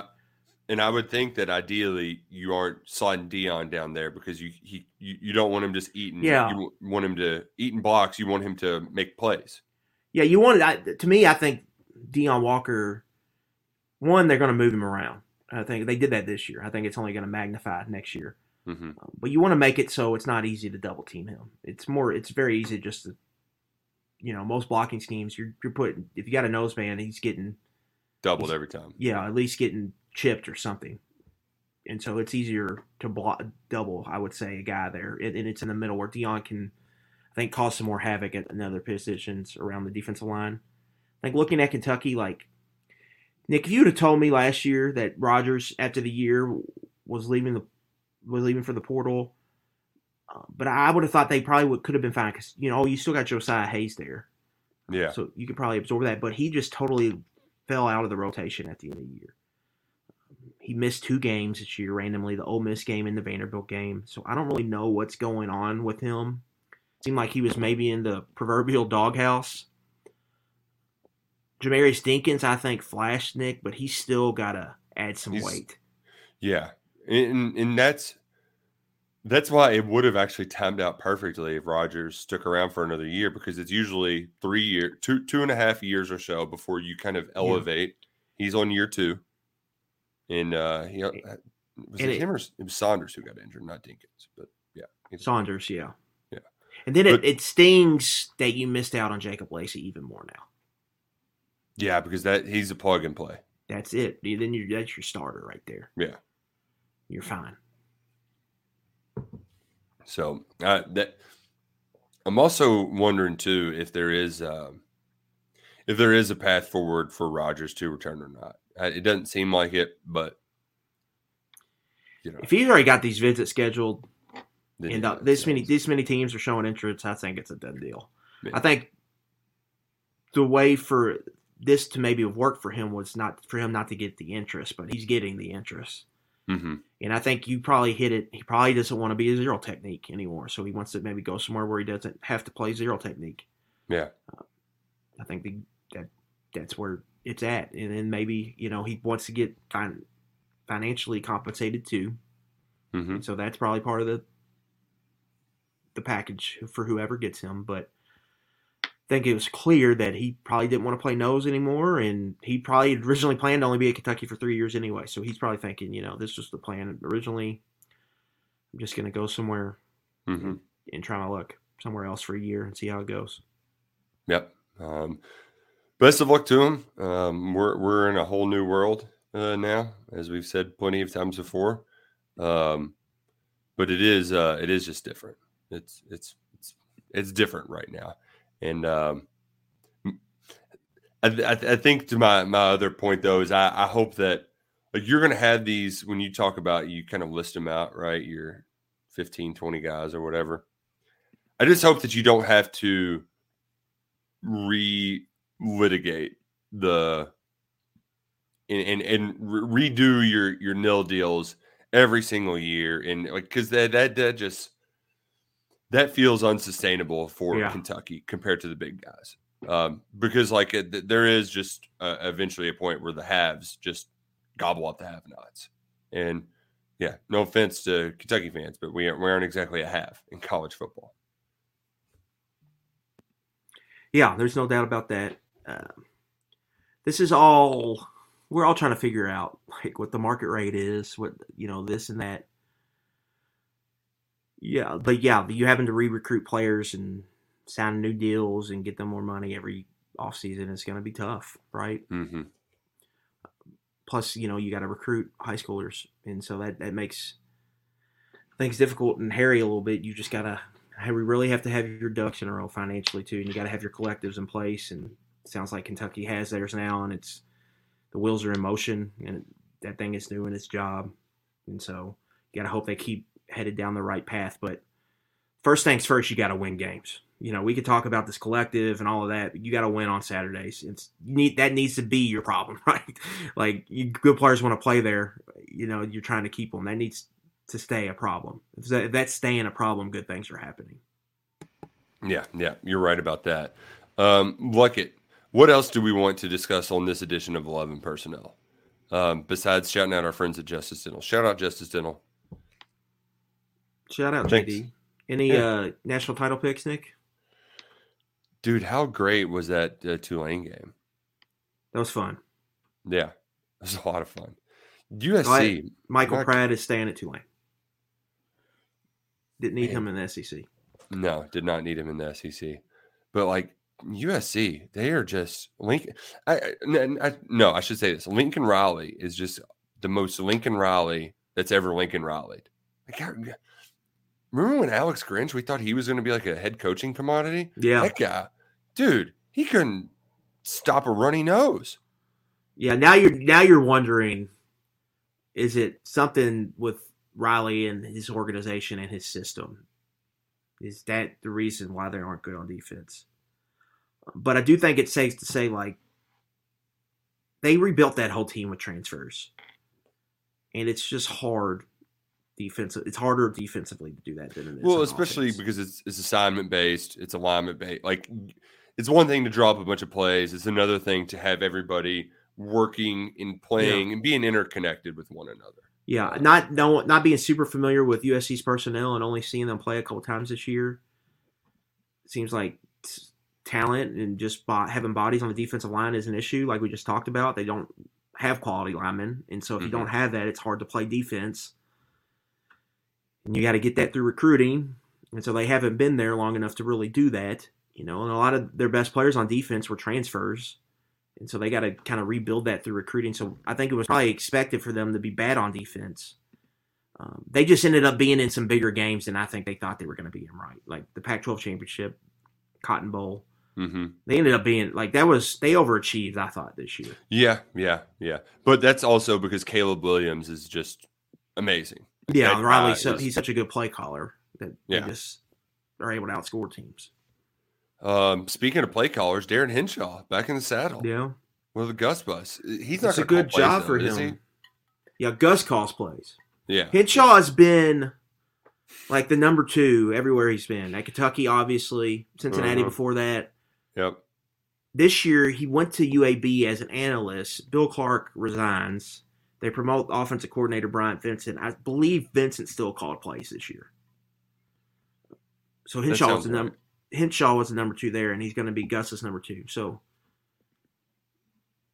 and I would think that ideally you aren't sliding Deone down there because you don't want him just eating. Yeah. You want him to eat in blocks. You want him to make plays. Yeah, you want it. To me, I think Deone Walker, one, they're going to move him around. I think they did that this year. I think it's only going to magnify next year. Mm-hmm. But you want to make it so it's not easy to double team him. It's very easy just to, you know, most blocking schemes you're putting, if you got a nose man, he's getting doubled every time. Yeah, at least getting chipped or something. And so it's easier to block double, I would say, a guy there. And it's in the middle where Deone can, I think, cause some more havoc at another positions around the defensive line. I think looking at Kentucky, like, Nick, if you would have told me last year that Rodgers, after the year, was leaving for the portal, but I would have thought they probably could have been fine because, you know, you still got Josiah Hayes there. Yeah. So you could probably absorb that, but he just totally fell out of the rotation at the end of the year. He missed 2 games this year randomly, the Ole Miss game and the Vanderbilt game. So I don't really know what's going on with him. It seemed like he was maybe in the proverbial doghouse. Jamarius Dinkins, I think, flashed, Nick, but he's still got to add some weight. Yeah. And that's why it would have actually timed out perfectly if Rodgers stuck around for another year, because it's usually 3 years, 2.5 years or so before you kind of elevate. Yeah. He's on year 2, and it was Saunders who got injured, not Dinkins, but yeah, Saunders, yeah. And then it stings that you missed out on Jacob Lacey even more now. Yeah, because he's a plug and play. That's it. Then that's your starter right there. Yeah. You're fine. So I'm also wondering too if there is a path forward for Rodgers to return or not. It doesn't seem like it, but you know, if he's already got these visits scheduled, and this many teams are showing interest, I think it's a done deal. Yeah. I think the way for this to maybe have worked for him was not for him not to get the interest, but he's getting the interest. Mm-hmm. And I think you probably hit it. He probably doesn't want to be a zero technique anymore, so he wants to maybe go somewhere where he doesn't have to play zero technique. Yeah, I think that's where it's at. And then maybe, you know, he wants to get financially compensated too. Mm-hmm. And so that's probably part of the package for whoever gets him. But I think it was clear that he probably didn't want to play nose anymore, and he probably originally planned to only be at Kentucky for 3 years anyway. So he's probably thinking, you know, this was the plan originally. I'm just going to go somewhere and try my luck somewhere else for a year and see how it goes. Yep. Best of luck to him. We're in a whole new world now, as we've said plenty of times before. But it is just different. It's different right now, and I think to my other point though is I hope that, like, you're going to have these when you talk about, you kind of list them out, right? Your 15, 20 guys or whatever. I just hope that you don't have to litigate redo your nil deals every single year, and like, because that feels unsustainable for Kentucky compared to the big guys, because like there is just eventually a point where the haves just gobble up the have-nots. And yeah, no offense to Kentucky fans, but we aren't exactly a have in college football. Yeah, there's no doubt about that. This is all – we're all trying to figure out, like, what the market rate is, what, you know, this and that. Yeah, but, yeah, you having to re-recruit players and sign new deals and get them more money every offseason is going to be tough, right? Mm-hmm. Plus, you know, you got to recruit high schoolers, and so that makes things difficult and hairy a little bit. You just got to – we really have to have your ducks in a row financially, too, and you got to have your collectives in place, and – sounds like Kentucky has theirs now, and it's the wheels are in motion, and that thing is doing its job. And so you got to hope they keep headed down the right path. But first things first, you got to win games. You know, we could talk about this collective and all of that, but you got to win on Saturdays. That needs to be your problem, right? Like, good players want to play there. You know, you're trying to keep them. That needs to stay a problem. If that's staying a problem, good things are happening. Yeah, you're right about that. Luckett, what else do we want to discuss on this edition of 11 Personnel? Besides shouting out our friends at Justice Dental. Shout out Justice Dental. Shout out, Thanks. JD. Any national title picks, Nick? Dude, how great was that Tulane game? That was fun. Yeah, it was a lot of fun. USC. Michael Pratt is staying at Tulane. Didn't need him in the SEC. No, did not need him in the SEC. But, USC, they are just – I should say this. Lincoln Riley is just the most Lincoln Riley that's ever Lincoln Riley'd. Remember when Alex Grinch, we thought he was going to be like a head coaching commodity? Yeah. That guy, dude, he couldn't stop a runny nose. Yeah, now you're wondering, is it something with Riley and his organization and his system? Is that the reason why they aren't good on defense? But I do think it's safe to say, they rebuilt that whole team with transfers. And it's just hard. It's harder defensively to do that than it is. Well, especially offense. Because it's assignment based, it's alignment based. It's one thing to drop a bunch of plays; it's another thing to have everybody working and playing and being interconnected with one another. Yeah, not being super familiar with USC's personnel and only seeing them play a couple times this year. It seems like talent and just having bodies on the defensive line is an issue. Like we just talked about, they don't have quality linemen, and so if you don't have that, it's hard to play defense. And you got to get that through recruiting. And so they haven't been there long enough to really do that. And a lot of their best players on defense were transfers. And so they got to kind of rebuild that through recruiting. So I think it was probably expected for them to be bad on defense. They just ended up being in some bigger games than I think they thought they were going to be in, right? Like the Pac-12 championship, Cotton Bowl. Mm-hmm. They ended up being they overachieved, I thought, this year. Yeah. But that's also because Caleb Williams is just amazing. Yeah, that Riley. So he's such a good play caller that they just are able to outscore teams. Speaking of play callers, Darin Hinshaw back in the saddle. Yeah, with the Gus bus. He's not a good job for him. Yeah, Gus calls plays. Yeah, Hinshaw has been the number 2 everywhere he's been. At Kentucky, obviously, Cincinnati before that. Yep. This year he went to UAB as an analyst. Bill Clark resigns. They promote offensive coordinator Bryant Vincent. I believe Vincent still called plays this year. So Hinshaw was the number 2 there, and he's going to be Gus's number 2. So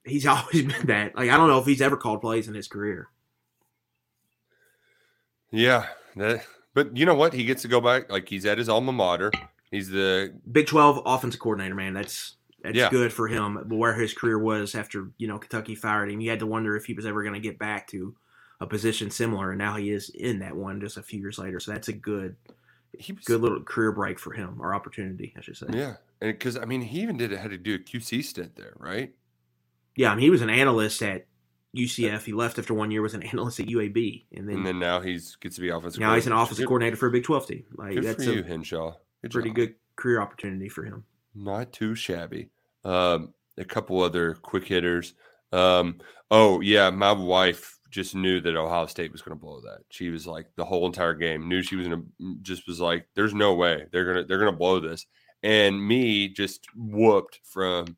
he's always been that. I don't know if he's ever called plays in his career. Yeah, but you know what? He gets to go back. He's at his alma mater. He's the Big 12 offensive coordinator. Man, that's good for him. But where his career was after Kentucky fired him, you had to wonder if he was ever going to get back to a position similar, and now he is in that one just a few years later. So that's a good little career break for him, or opportunity, I should say. Yeah, because he even had to do a QC stint there, right? Yeah, he was an analyst at UCF. He left after 1 year, was an analyst at UAB, and then now he gets to be offensive. Now he's an offensive coordinator for a Big 12 team. Good that's for you, Hinshaw. Good career opportunity for him. Not too shabby. A couple other quick hitters. My wife just knew that Ohio State was going to blow that. She was the whole entire game knew she was going to there's no way they're going to blow this. And me just whooped from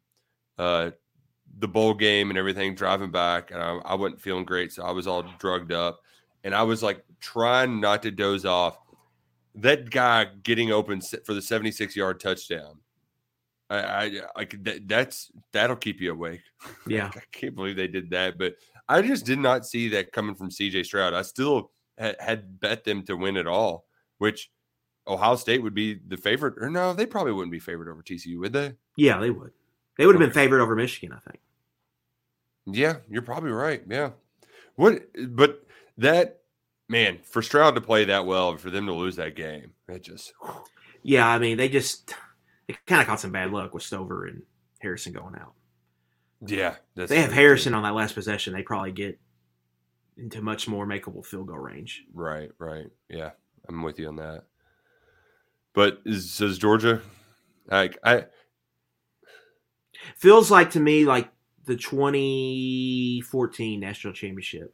the bowl game and everything driving back. And I wasn't feeling great. So I was all drugged up and I was trying not to doze off. That guy getting open for the 76-yard touchdown. That'll keep you awake. Yeah, I can't believe they did that, but I just did not see that coming from C.J. Stroud. I still had bet them to win it all, which Ohio State would be the favorite. Or no, they probably wouldn't be favored over TCU, would they? Yeah, they would. They would have been favored over Michigan, I think. Yeah, you're probably right. Yeah, but that man for Stroud to play that well, for them to lose that game, it just. Whew. Yeah, they just. It kind of caught some bad luck with Stover and Harrison going out. Yeah. They have Harrison on that last possession. They probably get into much more makeable field goal range. Right. Yeah, I'm with you on that. But does Georgia – feels to me the 2014 National Championship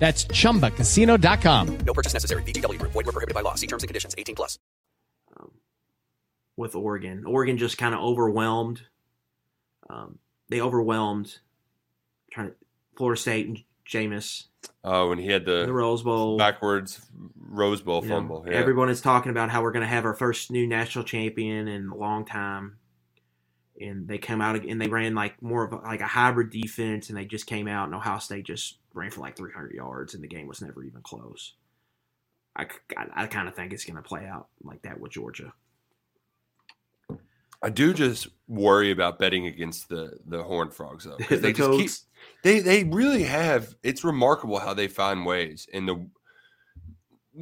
That's ChumbaCasino.com. No purchase necessary. VGW Group. Void where prohibited by law. See terms and conditions. 18+. With Oregon. Oregon just kind of overwhelmed. They overwhelmed Florida State and Jameis. Oh, and he had the Rose Bowl. Backwards Rose Bowl fumble. You know, yeah. Everyone is talking about how we're going to have our first new national champion in a long time. And they came out and they ran like more of like a hybrid defense, and they just came out, and Ohio State just ran for like 300 yards, and the game was never even close. I kind of think it's going to play out like that with Georgia. I do just worry about betting against the Horned Frogs, though. They just keep, they really have. It's remarkable how they find ways in the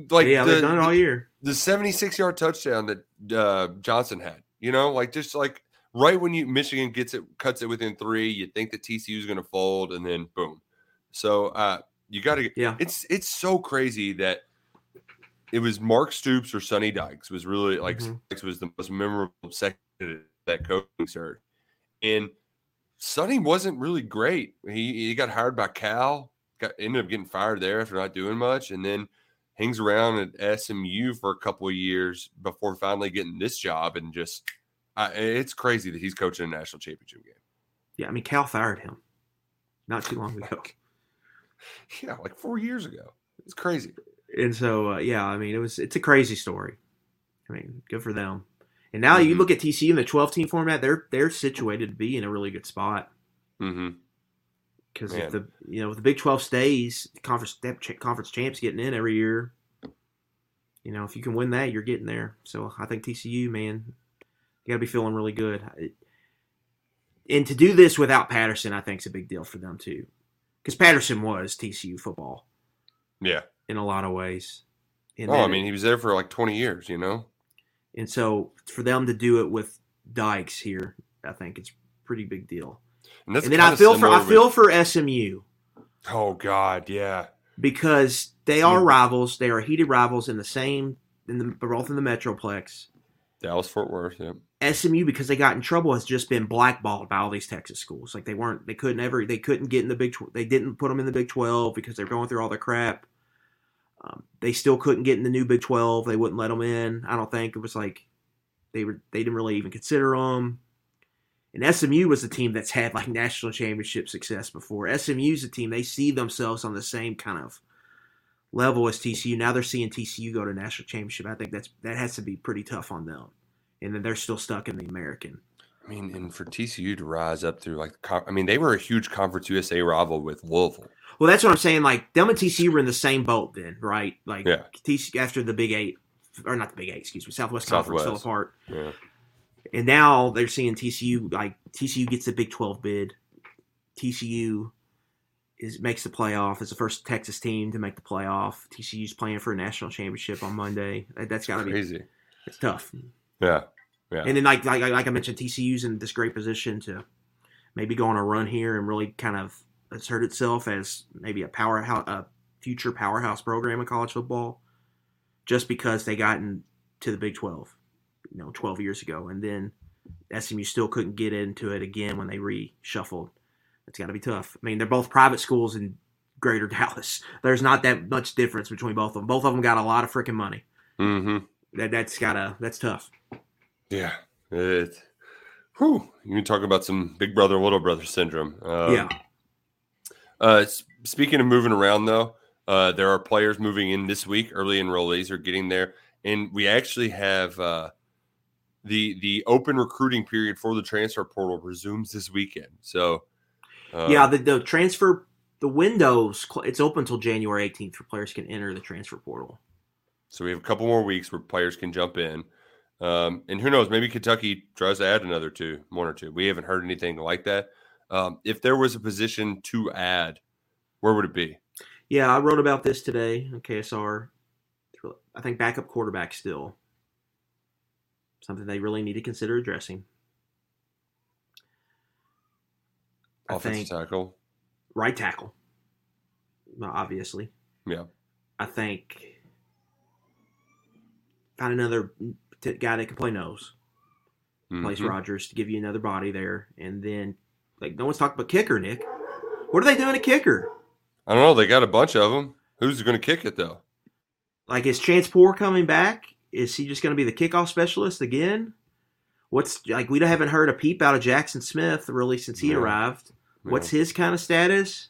like. Yeah, they've done it all year. The 76-yard touchdown that Johnson had, you know, like just like. Right when Michigan gets it, cuts it within three, you think that TCU is going to fold, and then boom. So you got to – yeah. It's so crazy that it was Mark Stoops or Sonny Dykes was really like mm-hmm. – Dykes was the most memorable second of that coaching search. And Sonny wasn't really great. He got hired by Cal, ended up getting fired there after not doing much, and then hangs around at SMU for a couple of years before finally getting this job and just – it's crazy that he's coaching a national championship game. Yeah, I mean, Cal fired him not too long ago. Yeah, like 4 years ago. It's crazy. And so, yeah, I mean, it's a crazy story. I mean, good for them. And now mm-hmm. you look at TCU in the 12-team format; they're situated to be in a really good spot. Mm-hmm. Because if the if the Big 12 stays, conference champs getting in every year. You know, if you can win that, you're getting there. So I think TCU, man. You got to be feeling really good. And to do this without Patterson, I think, is a big deal for them, too. Because Patterson was TCU football. Yeah. In a lot of ways. And he was there for like 20 years, you know? And so for them to do it with Dykes here, I think it's a pretty big deal. And then I feel for SMU. Oh, God, yeah. Because they are rivals. They are heated rivals they're both in the Metroplex. Dallas-Fort Worth, yeah. SMU, because they got in trouble, has just been blackballed by all these Texas schools. Like they couldn't get in the Big 12. They didn't put them in the Big 12 because they're going through all their crap. They still couldn't get in the new Big 12. They wouldn't let them in. I don't think it was like they didn't really even consider them. And SMU was a team that's had like national championship success before. SMU's a team they see themselves on the same kind of level as TCU. Now they're seeing TCU go to national championship. I think that has to be pretty tough on them. And then they're still stuck in the American. I mean, and for TCU to rise up through they were a huge Conference USA rival with Louisville. Well, that's what I'm saying. Like them and TCU were in the same boat then, right? Like yeah. TCU after the Big Eight, or not the Big Eight, excuse me, Southwest Conference fell apart. Yeah. And now they're seeing TCU, like TCU gets the Big 12 bid. TCU makes the playoff. It's the first Texas team to make the playoff. TCU's playing for a national championship on Monday. That's got to be crazy. It's tough. Yeah, yeah. And then, like I mentioned, TCU's in this great position to maybe go on a run here and really kind of assert itself as maybe a future powerhouse program in college football, just because they got into the Big 12, 12 years ago, and then SMU still couldn't get into it again when they reshuffled. It's got to be tough. I mean, they're both private schools in greater Dallas. There's not that much difference between both of them. Both of them got a lot of freaking money. Mm-hmm. That's tough. Yeah. You can talk about some big brother, little brother syndrome. Yeah. Speaking of moving around, though, there are players moving in this week. Early enrollees are getting there. And we actually have the open recruiting period for the transfer portal resumes this weekend. So... the transfer, the windows, it's open until January 18th for players can enter the transfer portal. So we have a couple more weeks where players can jump in. And who knows, maybe Kentucky tries to add another one or two. We haven't heard anything like that. If there was a position to add, where would it be? Yeah, I wrote about this today on KSR. I think, backup quarterback still. Something they really need to consider addressing. Offensive tackle. Right tackle. Obviously. Yeah. I think find another guy that can play nose. Mm-hmm. Place Rodgers to give you another body there. And then, like, no one's talking about kicker, Nick. What are they doing to kicker? I don't know. They got a bunch of them. Who's going to kick it, though? Like, is Chance Poor coming back? Is he just going to be the kickoff specialist again? What's, like, we haven't heard a peep out of Jackson Smith, really, since he arrived. Yeah. What's his kind of status?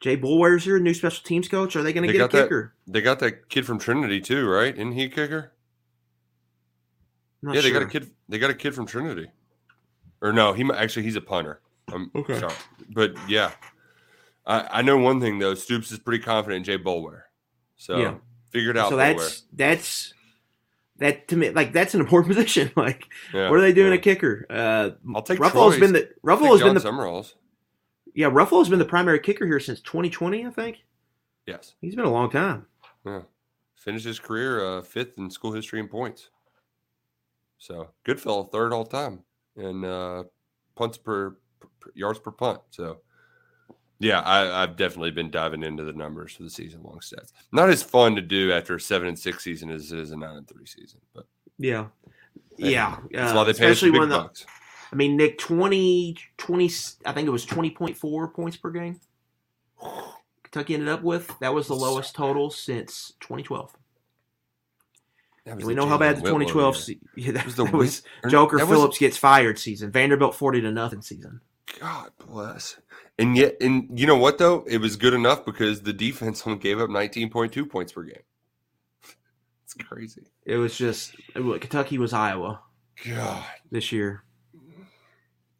Jay Bulwar is here, new special teams coach. Are they going to get a kicker? They got that kid from Trinity too, right? Isn't he a kicker? Not sure. They got a kid from Trinity. Or no, he's a punter. I'm okay. Sorry. But yeah, I know one thing though. Stoops is pretty confident in Jay Bulwar, so yeah. Figured out. So that's to me, like, that's an important position. Like, yeah, what are they doing at kicker? I'll take Ruffalo's been the Summerall's. Yeah, Ruffalo's been the primary kicker here since 2020, I think. Yes. He's been a long time. Yeah. Finished his career fifth in school history in points. So, good fellow, third all time in punts per yards per punt. So, yeah, I've definitely been diving into the numbers for the season-long stats. Not as fun to do after a 7-6 season as it is a 9-3 season. But yeah. Yeah. That's why they pay us the big bucks. I mean, Nick, 20.4 points per game Kentucky ended up with. That was the lowest total since 2012. We know how bad the 2012 season was. Joker Phillips gets fired season. Vanderbilt 40-0 season. God bless. And yet, and you know what, though? It was good enough because the defense only gave up 19.2 points per game. It's crazy. It was just Kentucky was Iowa. God. This year.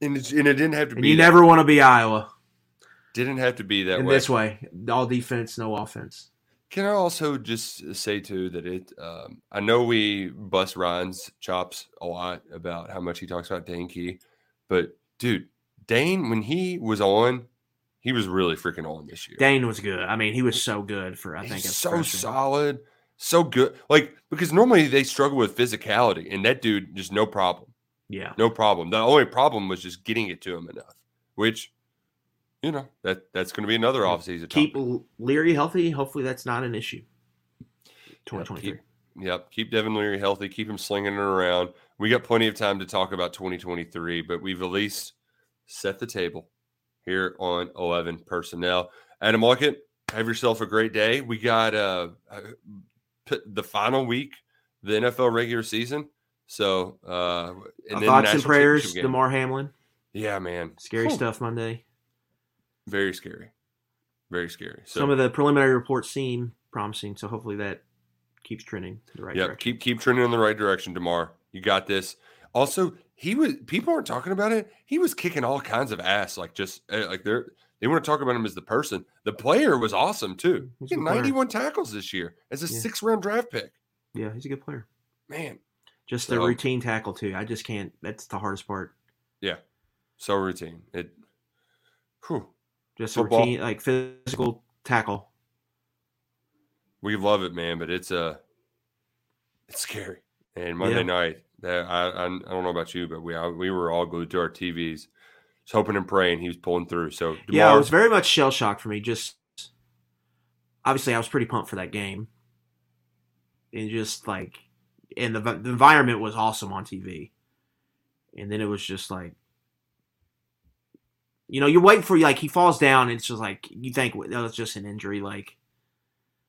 And it didn't have to be. You never want to be Iowa. Didn't have to be that way. In this way, all defense, no offense. Can I also just say too that it? I know we bust Ryan's chops a lot about how much he talks about Dan Key, but dude, Dane, when he was on, he was really freaking on this year. Dane was good. I mean, he was so good for. I think so solid, so good. Like, because normally they struggle with physicality, and that dude just no problem. Yeah. No problem. The only problem was just getting it to him enough, which, you know, that's going to be another offseason. Keep Leary healthy. Hopefully that's not an issue. 2023. Keep Devin Leary healthy. Keep him slinging it around. We got plenty of time to talk about 2023, but we've at least set the table here on 11 Personnel. Adam Luckett, have yourself a great day. We got the final week, the NFL regular season. So, and thoughts and prayers, DeMar Hamlin. Yeah, man. Scary stuff Monday. Very scary. Very scary. So, some of the preliminary reports seem promising, so hopefully that keeps trending in the right direction. Yeah, keep trending in the right direction, DeMar. You got this. Also, people aren't talking about it. He was kicking all kinds of ass, like just like they want to talk about him as the person. The player was awesome too. He had 91 tackles this year as a 6th round draft pick. Yeah, he's a good player. Man. Just the routine tackle, too. I just can't. That's the hardest part. Yeah. So routine. Just football. Routine, like physical tackle. We love it, man, but it's scary. And Monday night, I don't know about you, but we were all glued to our TVs. Just hoping and praying he was pulling through. So DeMar, it was very much shell-shocked for me. Just obviously, I was pretty pumped for that game. And just like – and the environment was awesome on TV. And then it was just like, you know, you're waiting for, like, he falls down and it's just like, you think that was just an injury. Like,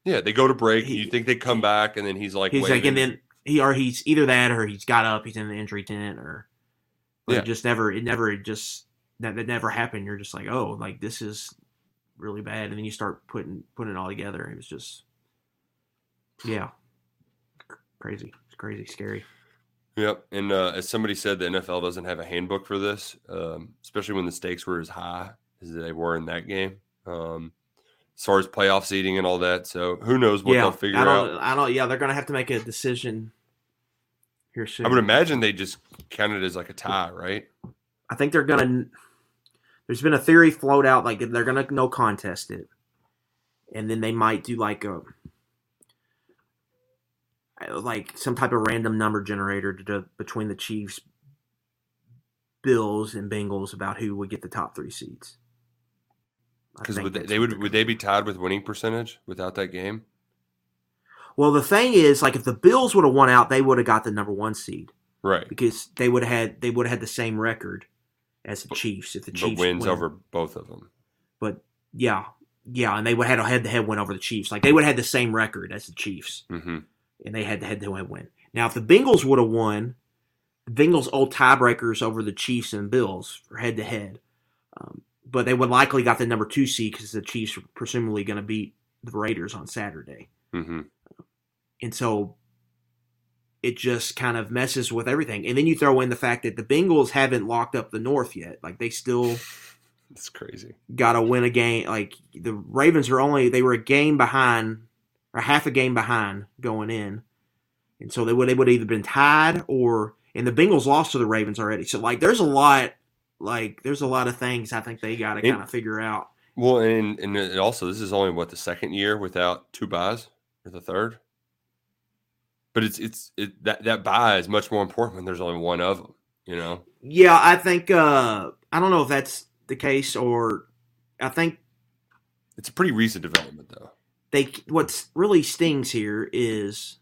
yeah, they go to break. You think they come back and then he's like, and then he's either that or he's got up, he's in the injury tent or that never happened. You're just like, oh, like this is really bad. And then you start putting it all together. It was just, crazy. Crazy, scary. Yep. And as somebody said, the NFL doesn't have a handbook for this, especially when the stakes were as high as they were in that game, as far as playoff seeding and all that. So who knows what they'll figure out. They're going to have to make a decision here soon. I would imagine they just count it as like a tie, right? I think they're going to – there's been a theory float out, like they're going to no contest it. And then they might do like a – like some type of random number generator to between the Chiefs, Bills, and Bengals about who would get the top three seeds. Because would they be tied with winning percentage without that game? Well, the thing is, like, if the Bills would have won out, they would have got the number one seed, right? Because they would have had the same record as the Chiefs if the Chiefs wins over both of them. But yeah, and they would have had a head-to-head win over the Chiefs. Like, they would have had the same record as the Chiefs, mm-hmm. and they had the head-to-head win. Now, if the Bengals would have won, the Bengals old tiebreakers over the Chiefs and Bills for head-to-head, but they would likely got the number two seed because the Chiefs are presumably going to beat the Raiders on Saturday. Mm-hmm. And so it just kind of messes with everything. And then you throw in the fact that the Bengals haven't locked up the North yet. Like, they still – it's crazy. Got to win a game. Like, the Ravens were only – they were a game behind or half a game behind going in. And so they would have either been tied or – and the Bengals lost to the Ravens already. So, like, there's a lot of things I think they got to kind of figure out. Well, and also this is only, what, the second year without two byes or the third? But that bye is much more important when there's only one of them, you know? Yeah, I think I don't know if that's the case, or I think it's a pretty recent development, though. What really stings here is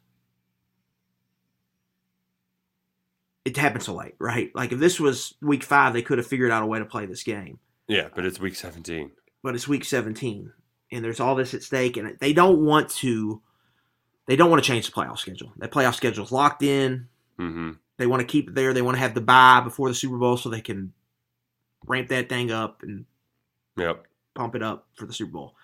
it happened so late, right? Like, if this was week 5, they could have figured out a way to play this game. Yeah, but it's week 17. And there's all this at stake, and they don't want to change the playoff schedule. That playoff schedule is locked in. Mm-hmm. They want to keep it there. They want to have the bye before the Super Bowl so they can ramp that thing up and pump it up for the Super Bowl.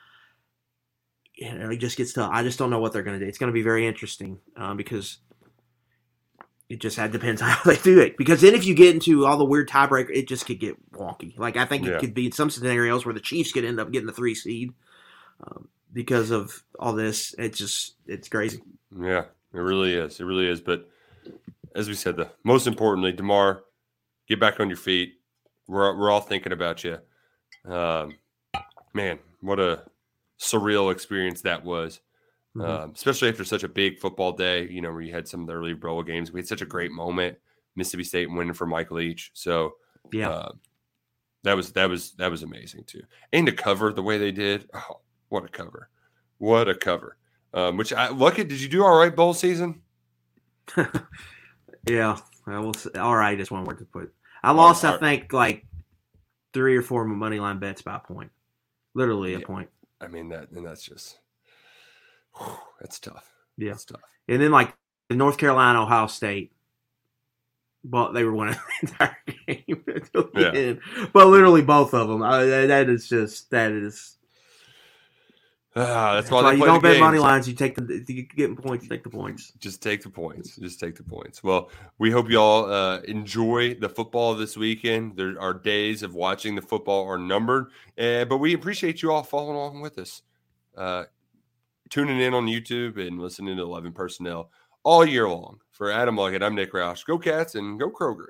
And it just gets tough. I just don't know what they're going to do. It's going to be very interesting because it just depends on how they do it. Because then if you get into all the weird tiebreaker, it just could get wonky. Like, I think it could be in some scenarios where the Chiefs could end up getting the 3 seed. Because of all this, it's crazy. Yeah, it really is. It really is. But as we said, the most importantly, DeMar, get back on your feet. We're all thinking about you. Man, what a surreal experience that was, mm-hmm. Especially after such a big football day, you know, where you had some of the early bowl games. We had such a great moment, Mississippi State winning for Mike Leach. So, yeah. That was amazing too, and to cover the way they did. Oh, what a cover! Which I look at. Did you do all right bowl season? Yeah, I will. Say, all right is one word to put. I lost. Right. I think like 3 or 4 money line bets by a point, literally a point. I mean that's just that's tough. Yeah, that's tough. And then like the North Carolina, Ohio State. But they were winning the entire game until the end. But literally both of them. That is. That's why you don't bet money lines. You get points. Take the points. Just take the points. Well, we hope you all enjoy the football this weekend. Our days of watching the football are numbered, but we appreciate you all following along with us, tuning in on YouTube, and listening to 11 Personnel all year long. For Adam Luggett, I'm Nick Roush. Go Cats and go Kroger.